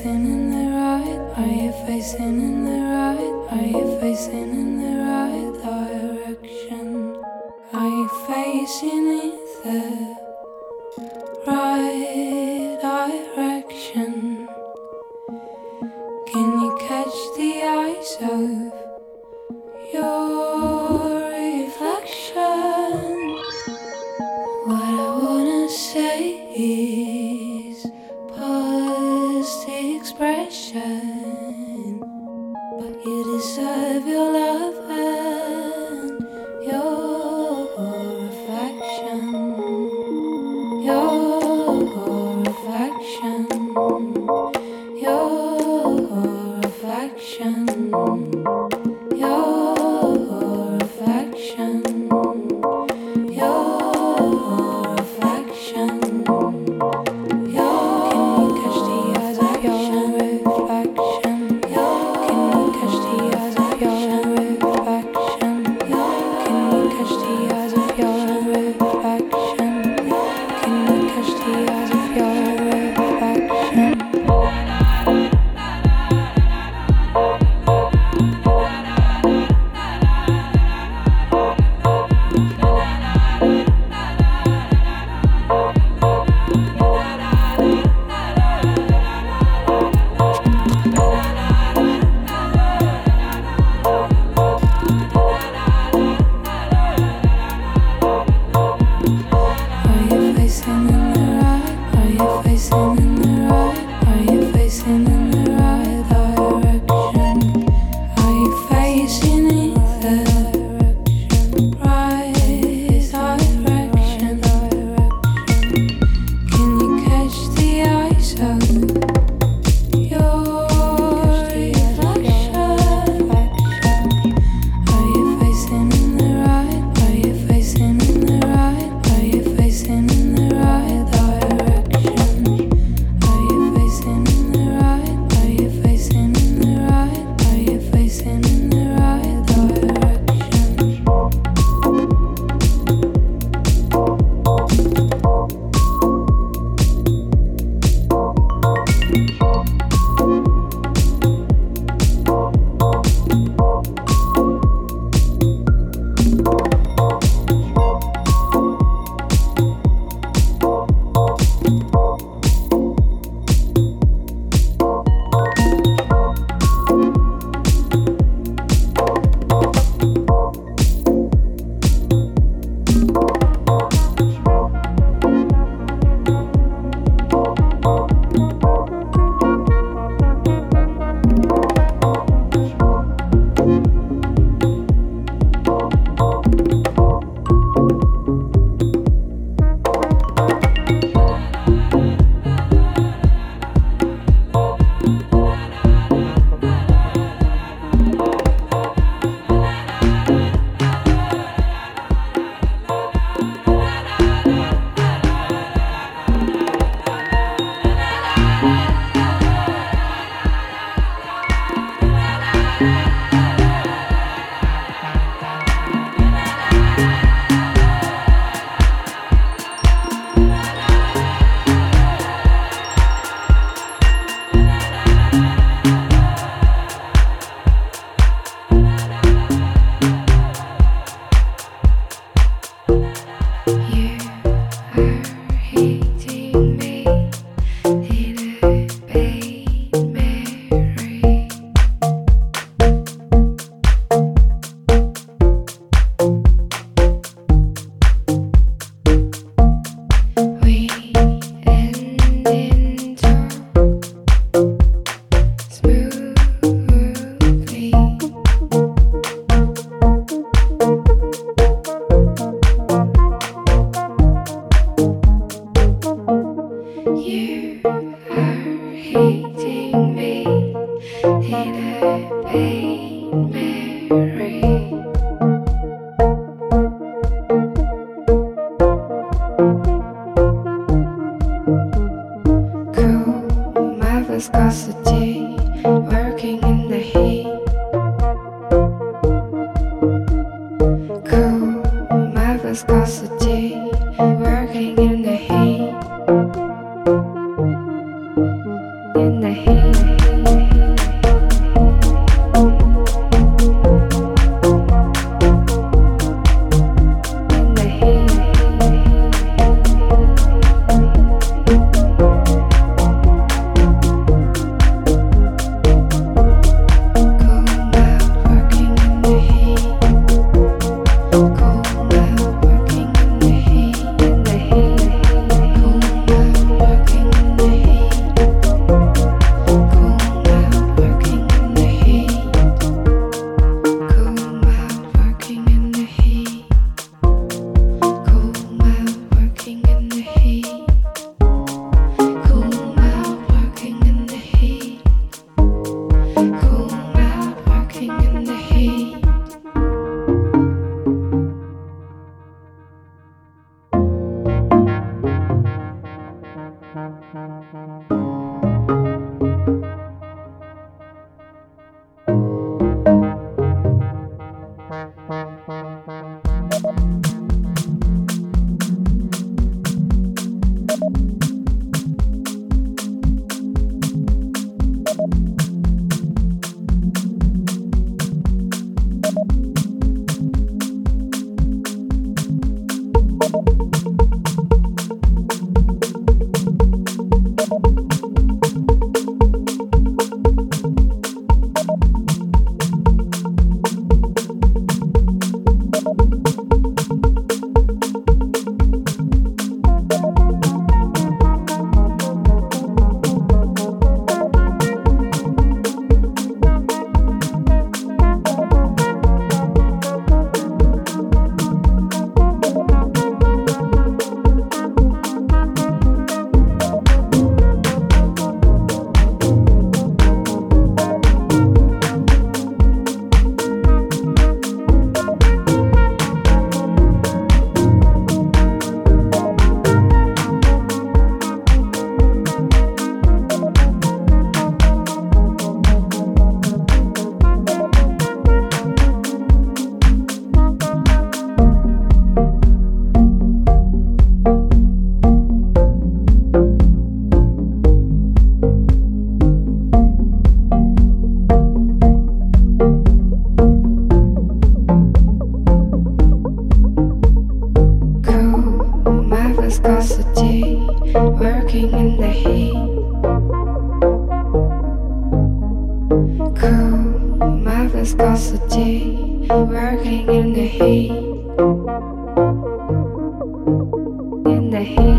facing in the right? Are you facing in the right? Are you facing in the right direction? Are you facing in the right direction? Can you catch the eyes of your reflection? What I wanna say is pause the expression, but you deserve your love and your affection, your affection, your affection. Working in the heat viscosity, working in the heat, in the heat.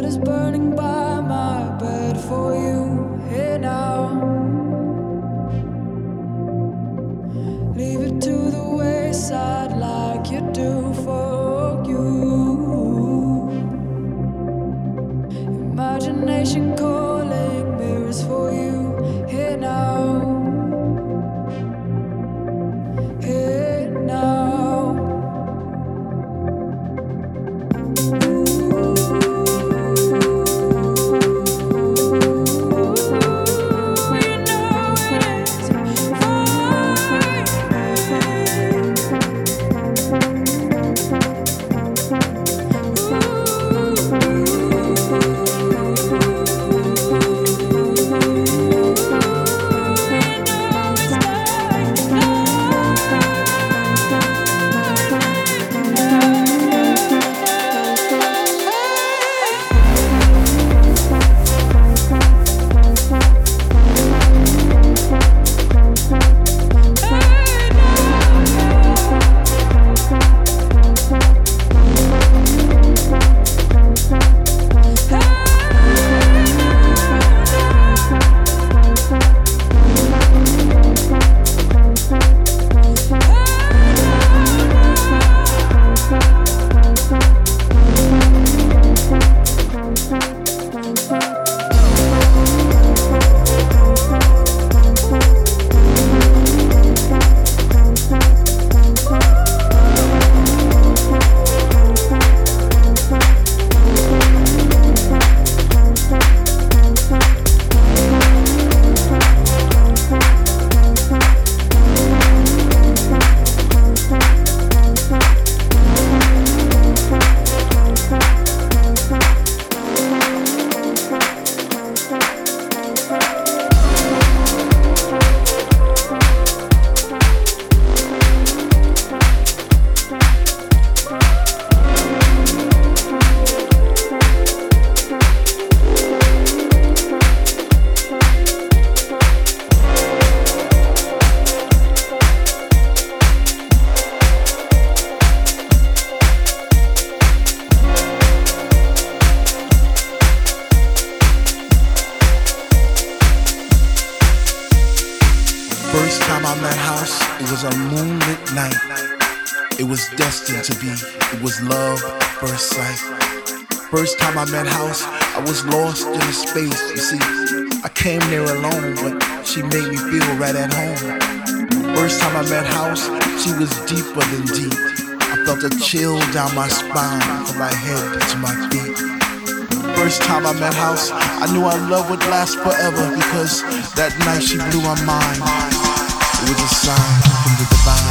that is burning by my bed for you here now. Leave it to the wayside like you do for you. Imagination calling mirrors for you here now. Down my spine, from my head to my feet. First time I met House, I knew our love would last forever, because that night she blew my mind. It was a sign from the divine.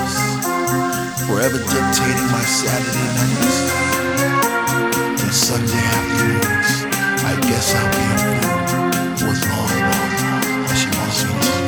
forever dictating my Saturday nights and Sunday afternoons. I guess I'll be a fool for as long as she wants me to.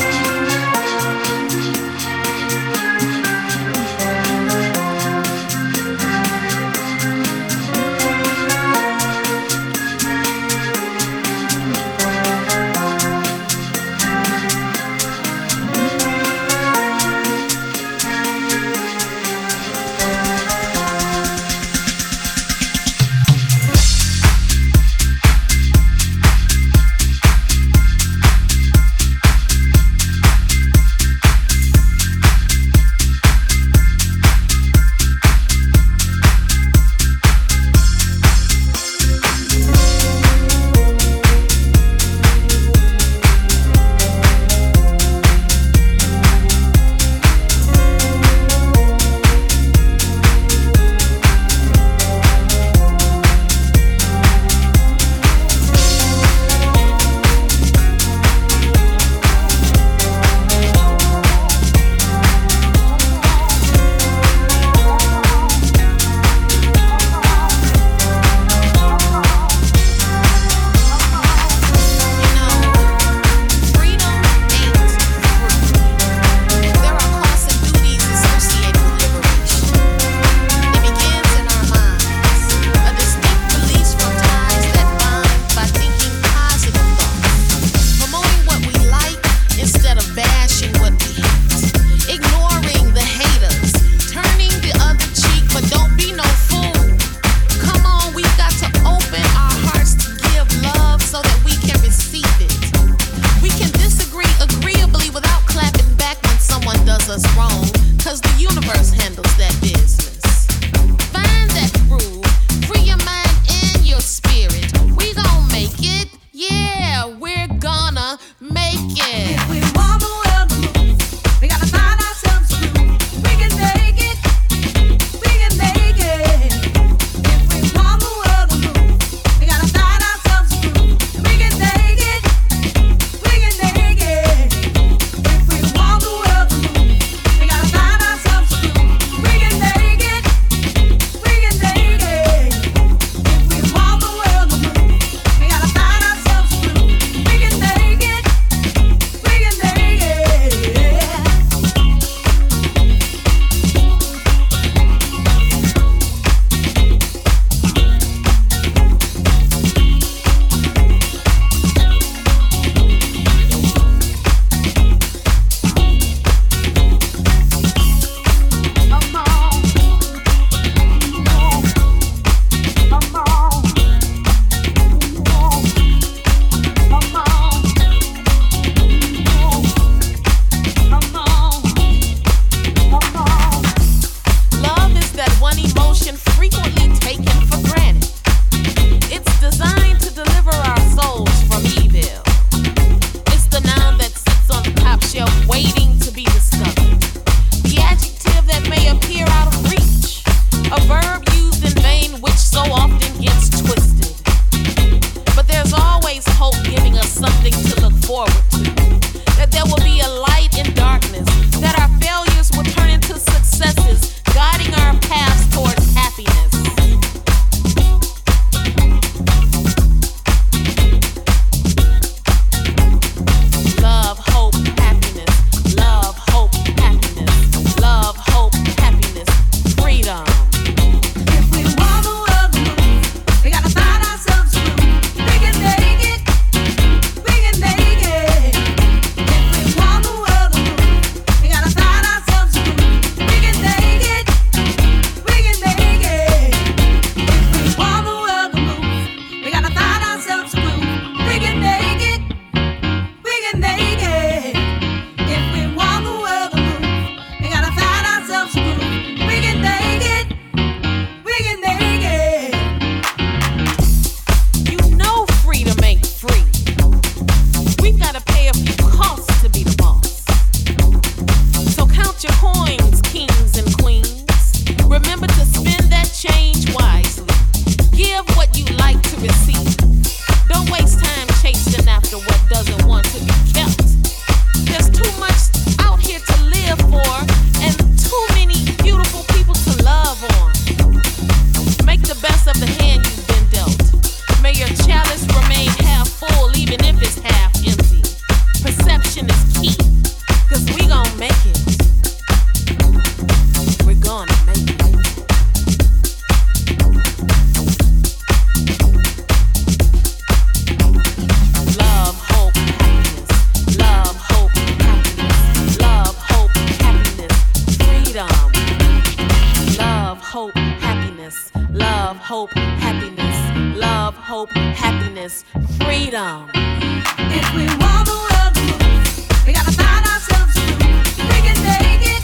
Love, hope, happiness. Love, hope, happiness. Freedom. If we want the world to move, we gotta find ourselves to move. We can make it.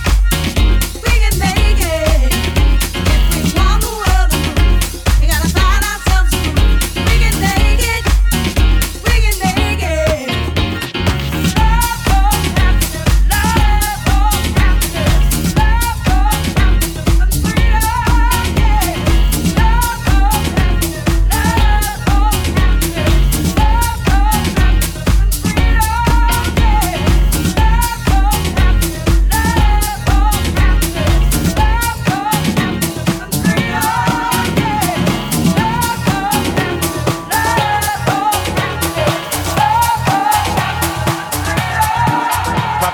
We can make it. If we want the world to move, we gotta find ourselves to move. We can make it. We can make it. Love, hope, happiness. Love, hope, happiness. Love, hope, happiness. And freedom, yeah. Love, hope, happiness. Love, hope, happiness. Love, hope, happiness. And freedom, yeah. Love, hope, happiness. Love, hope, happiness. Love, hope, happiness. And freedom, yeah. Love, hope, happiness. Love, hope, happiness. Love, hope, happiness. And freedom.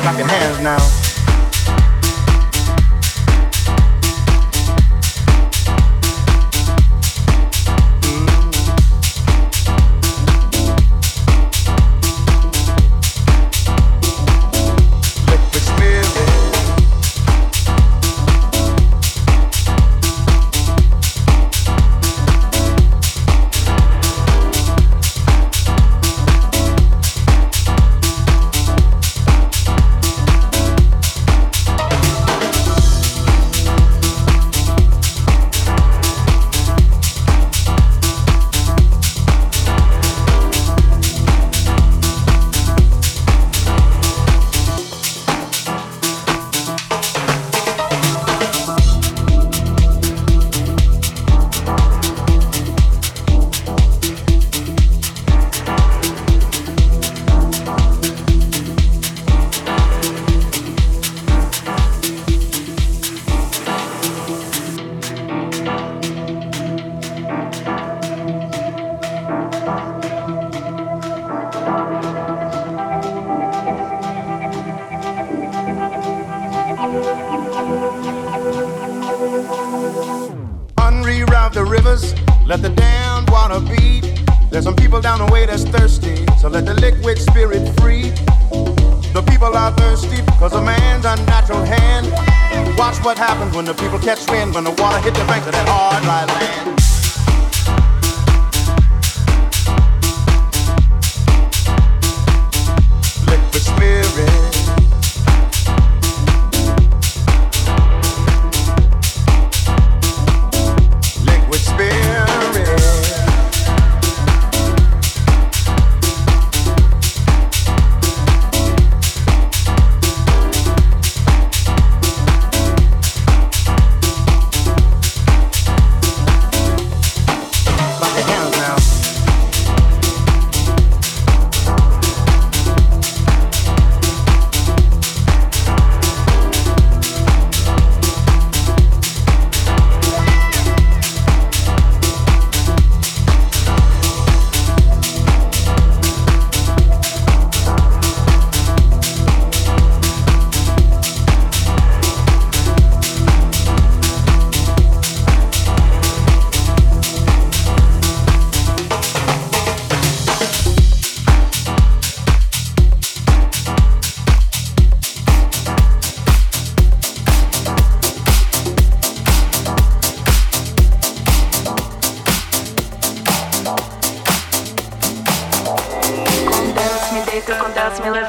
Clap your hands now. Clap your hands now. Unreroute the rivers, let the damned water beat. There's some people down the way that's thirsty, so let the liquid spirit free. The people are thirsty because of man's unnatural hand. Watch what happens when the people catch wind, when the water hit the banks of that hard, dry land. Liquid spirit. Liquid spirit. Liquid spirit. Liquid spirit. Clapping hands now. Unreroute the rivers, let the damned water beat. There's some people down the way that's thirsty, so let the liquid spirit free. The people are thirsty because of man's unnatural hand. Watch what happens when the people catch wind, when the water hit the banks of that hard, dry land. Liquid spirit.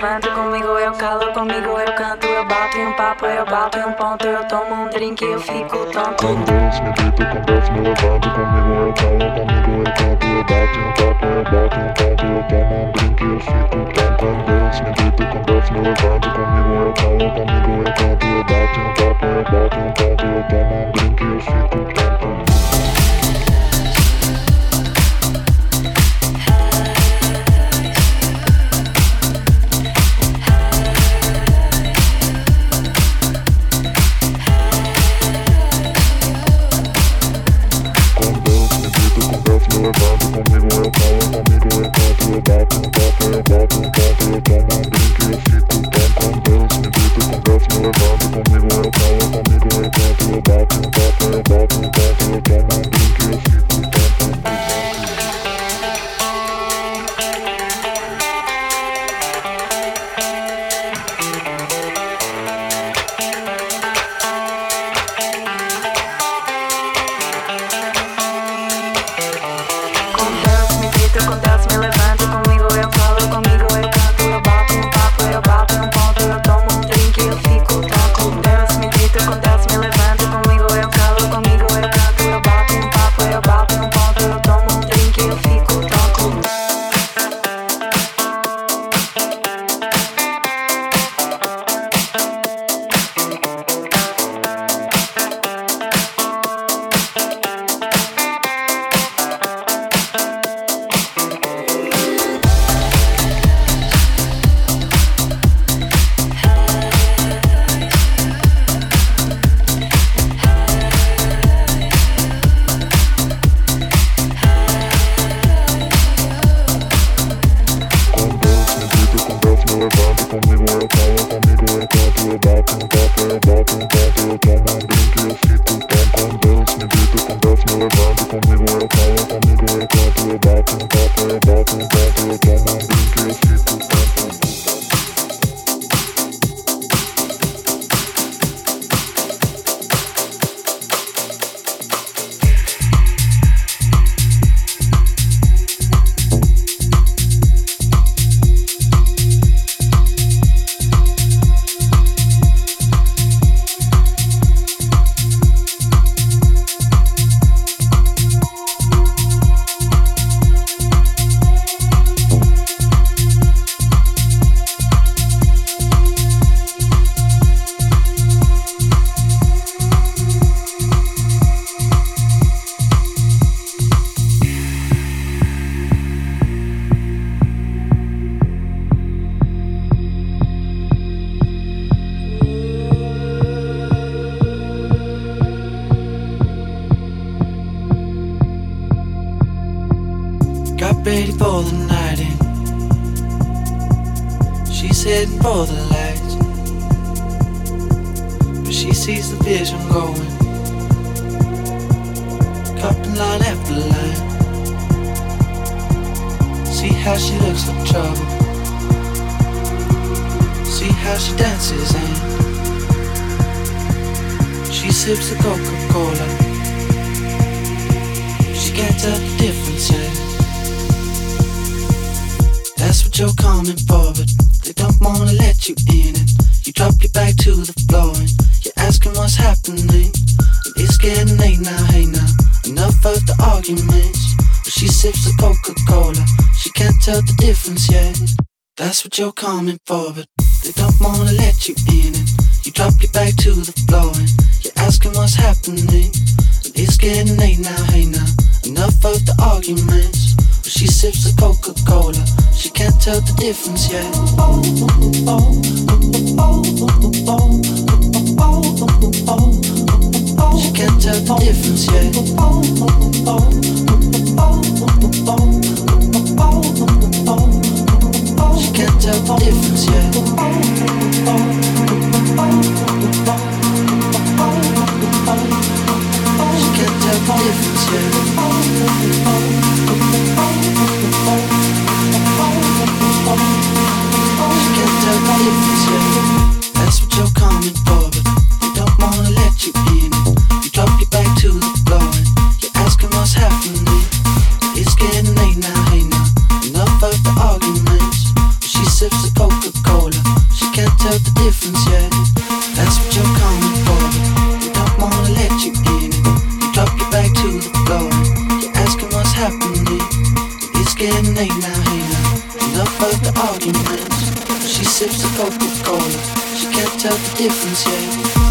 levanto, comigo eu calo, comigo eu canto. Eu bato em um papo, eu bato em um ponto. Eu tomo um drink e eu fico tonto. Com Deus, me grito, com Deus me levanto. Comigo eu calo, comigo eu canto. Eu bato em um papo, eu bato em um ponto. Eu tomo um drink e eu fico tonto. Com Deus, me grito, com Deus me levanto. Comigo eu calo, comigo eu canto. Eu bato em um papo, eu bato em um ponto. Eu tomo um drink e eu fico tonto. You're coming for, but they don't wanna let you in it. You drop your back to the floor and you're asking what's happening. And it's getting late now, hey now. Enough of the arguments. Well, she sips the Coca-Cola, she can't tell the difference yet. Oh, oh, oh, oh, oh, oh, oh, oh, oh, oh. She can't tell the difference yet. Oh, oh, oh, oh, oh, oh, oh, oh. She can't tell the difference yet. She can't tell the difference yet. She can't tell the difference yet. That's what you're coming Hey now, hey now, you love both the arguments. She sips the Coca-Cola, she can't tell the difference yet.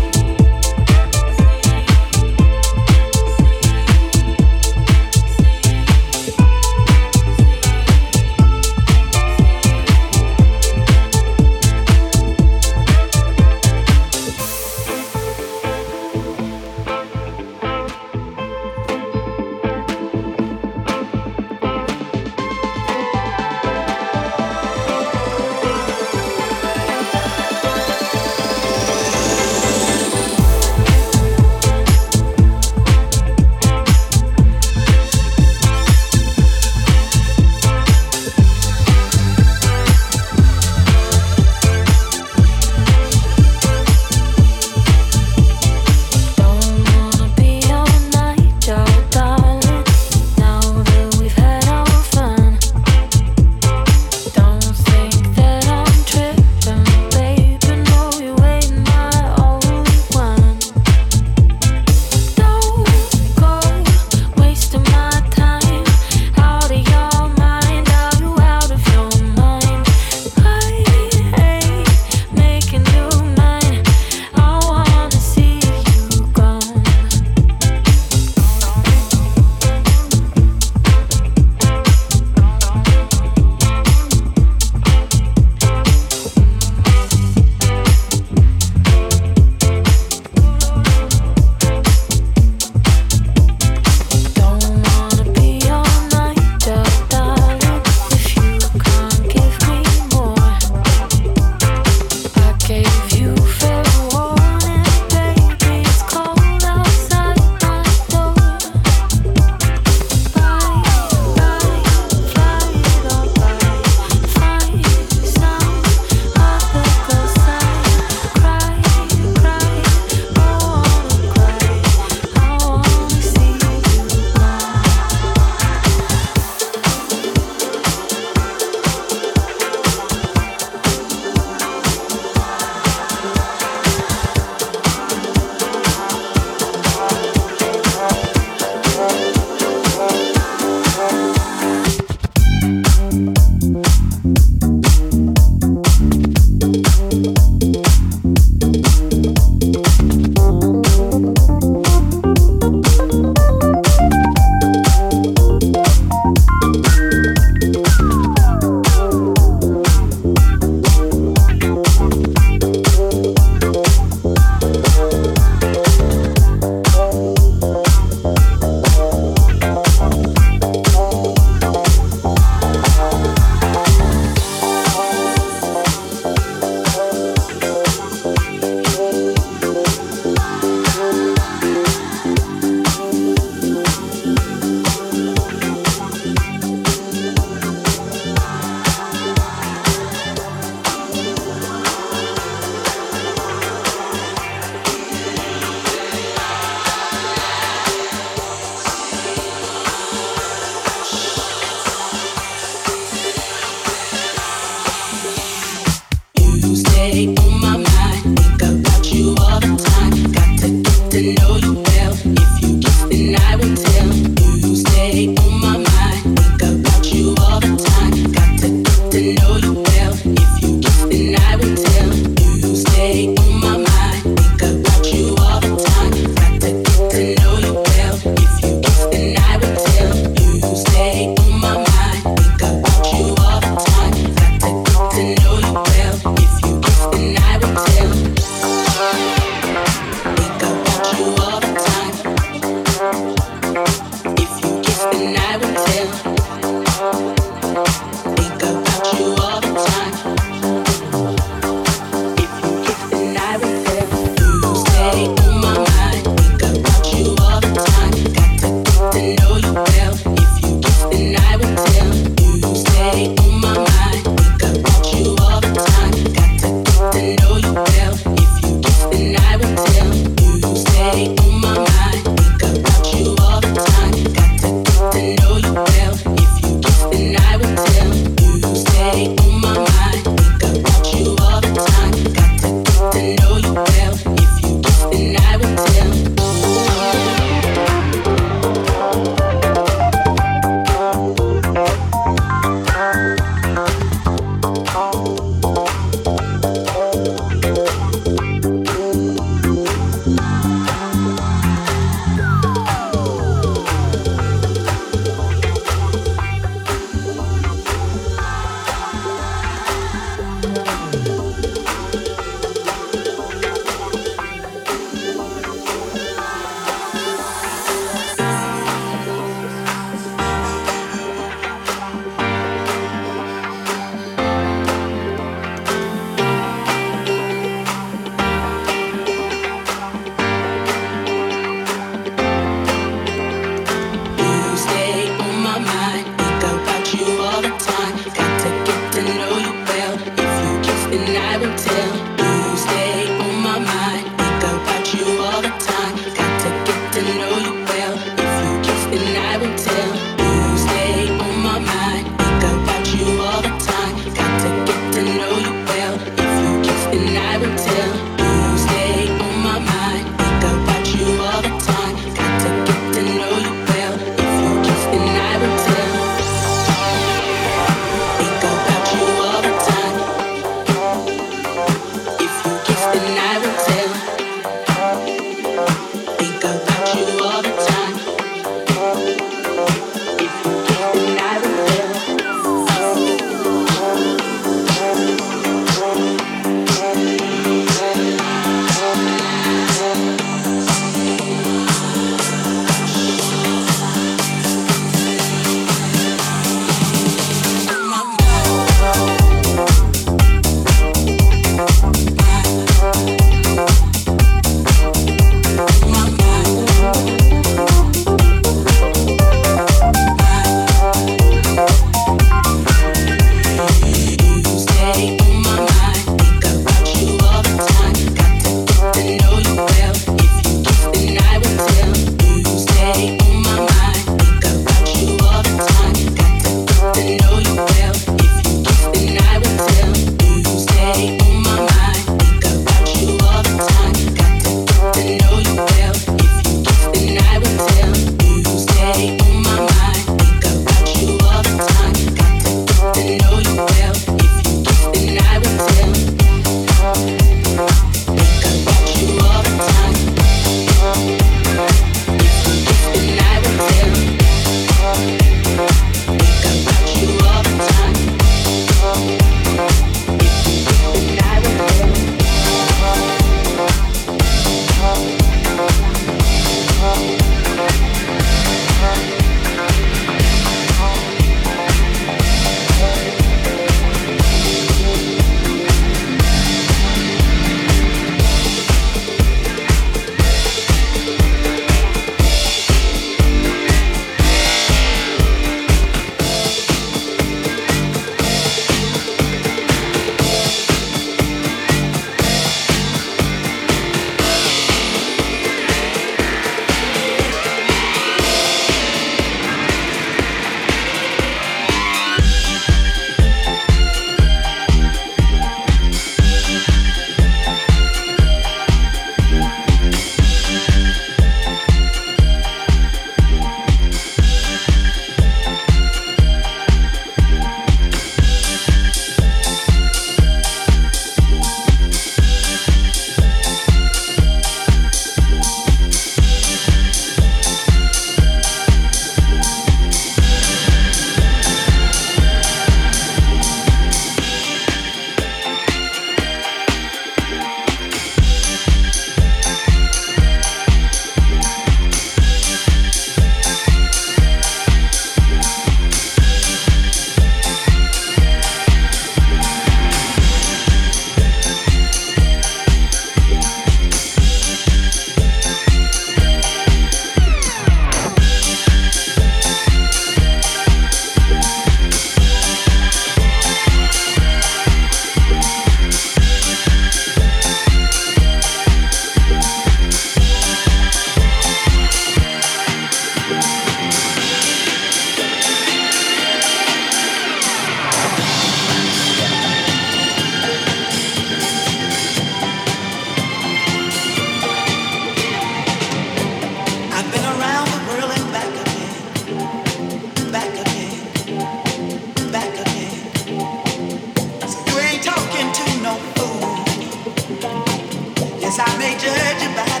Yes, I may judge you by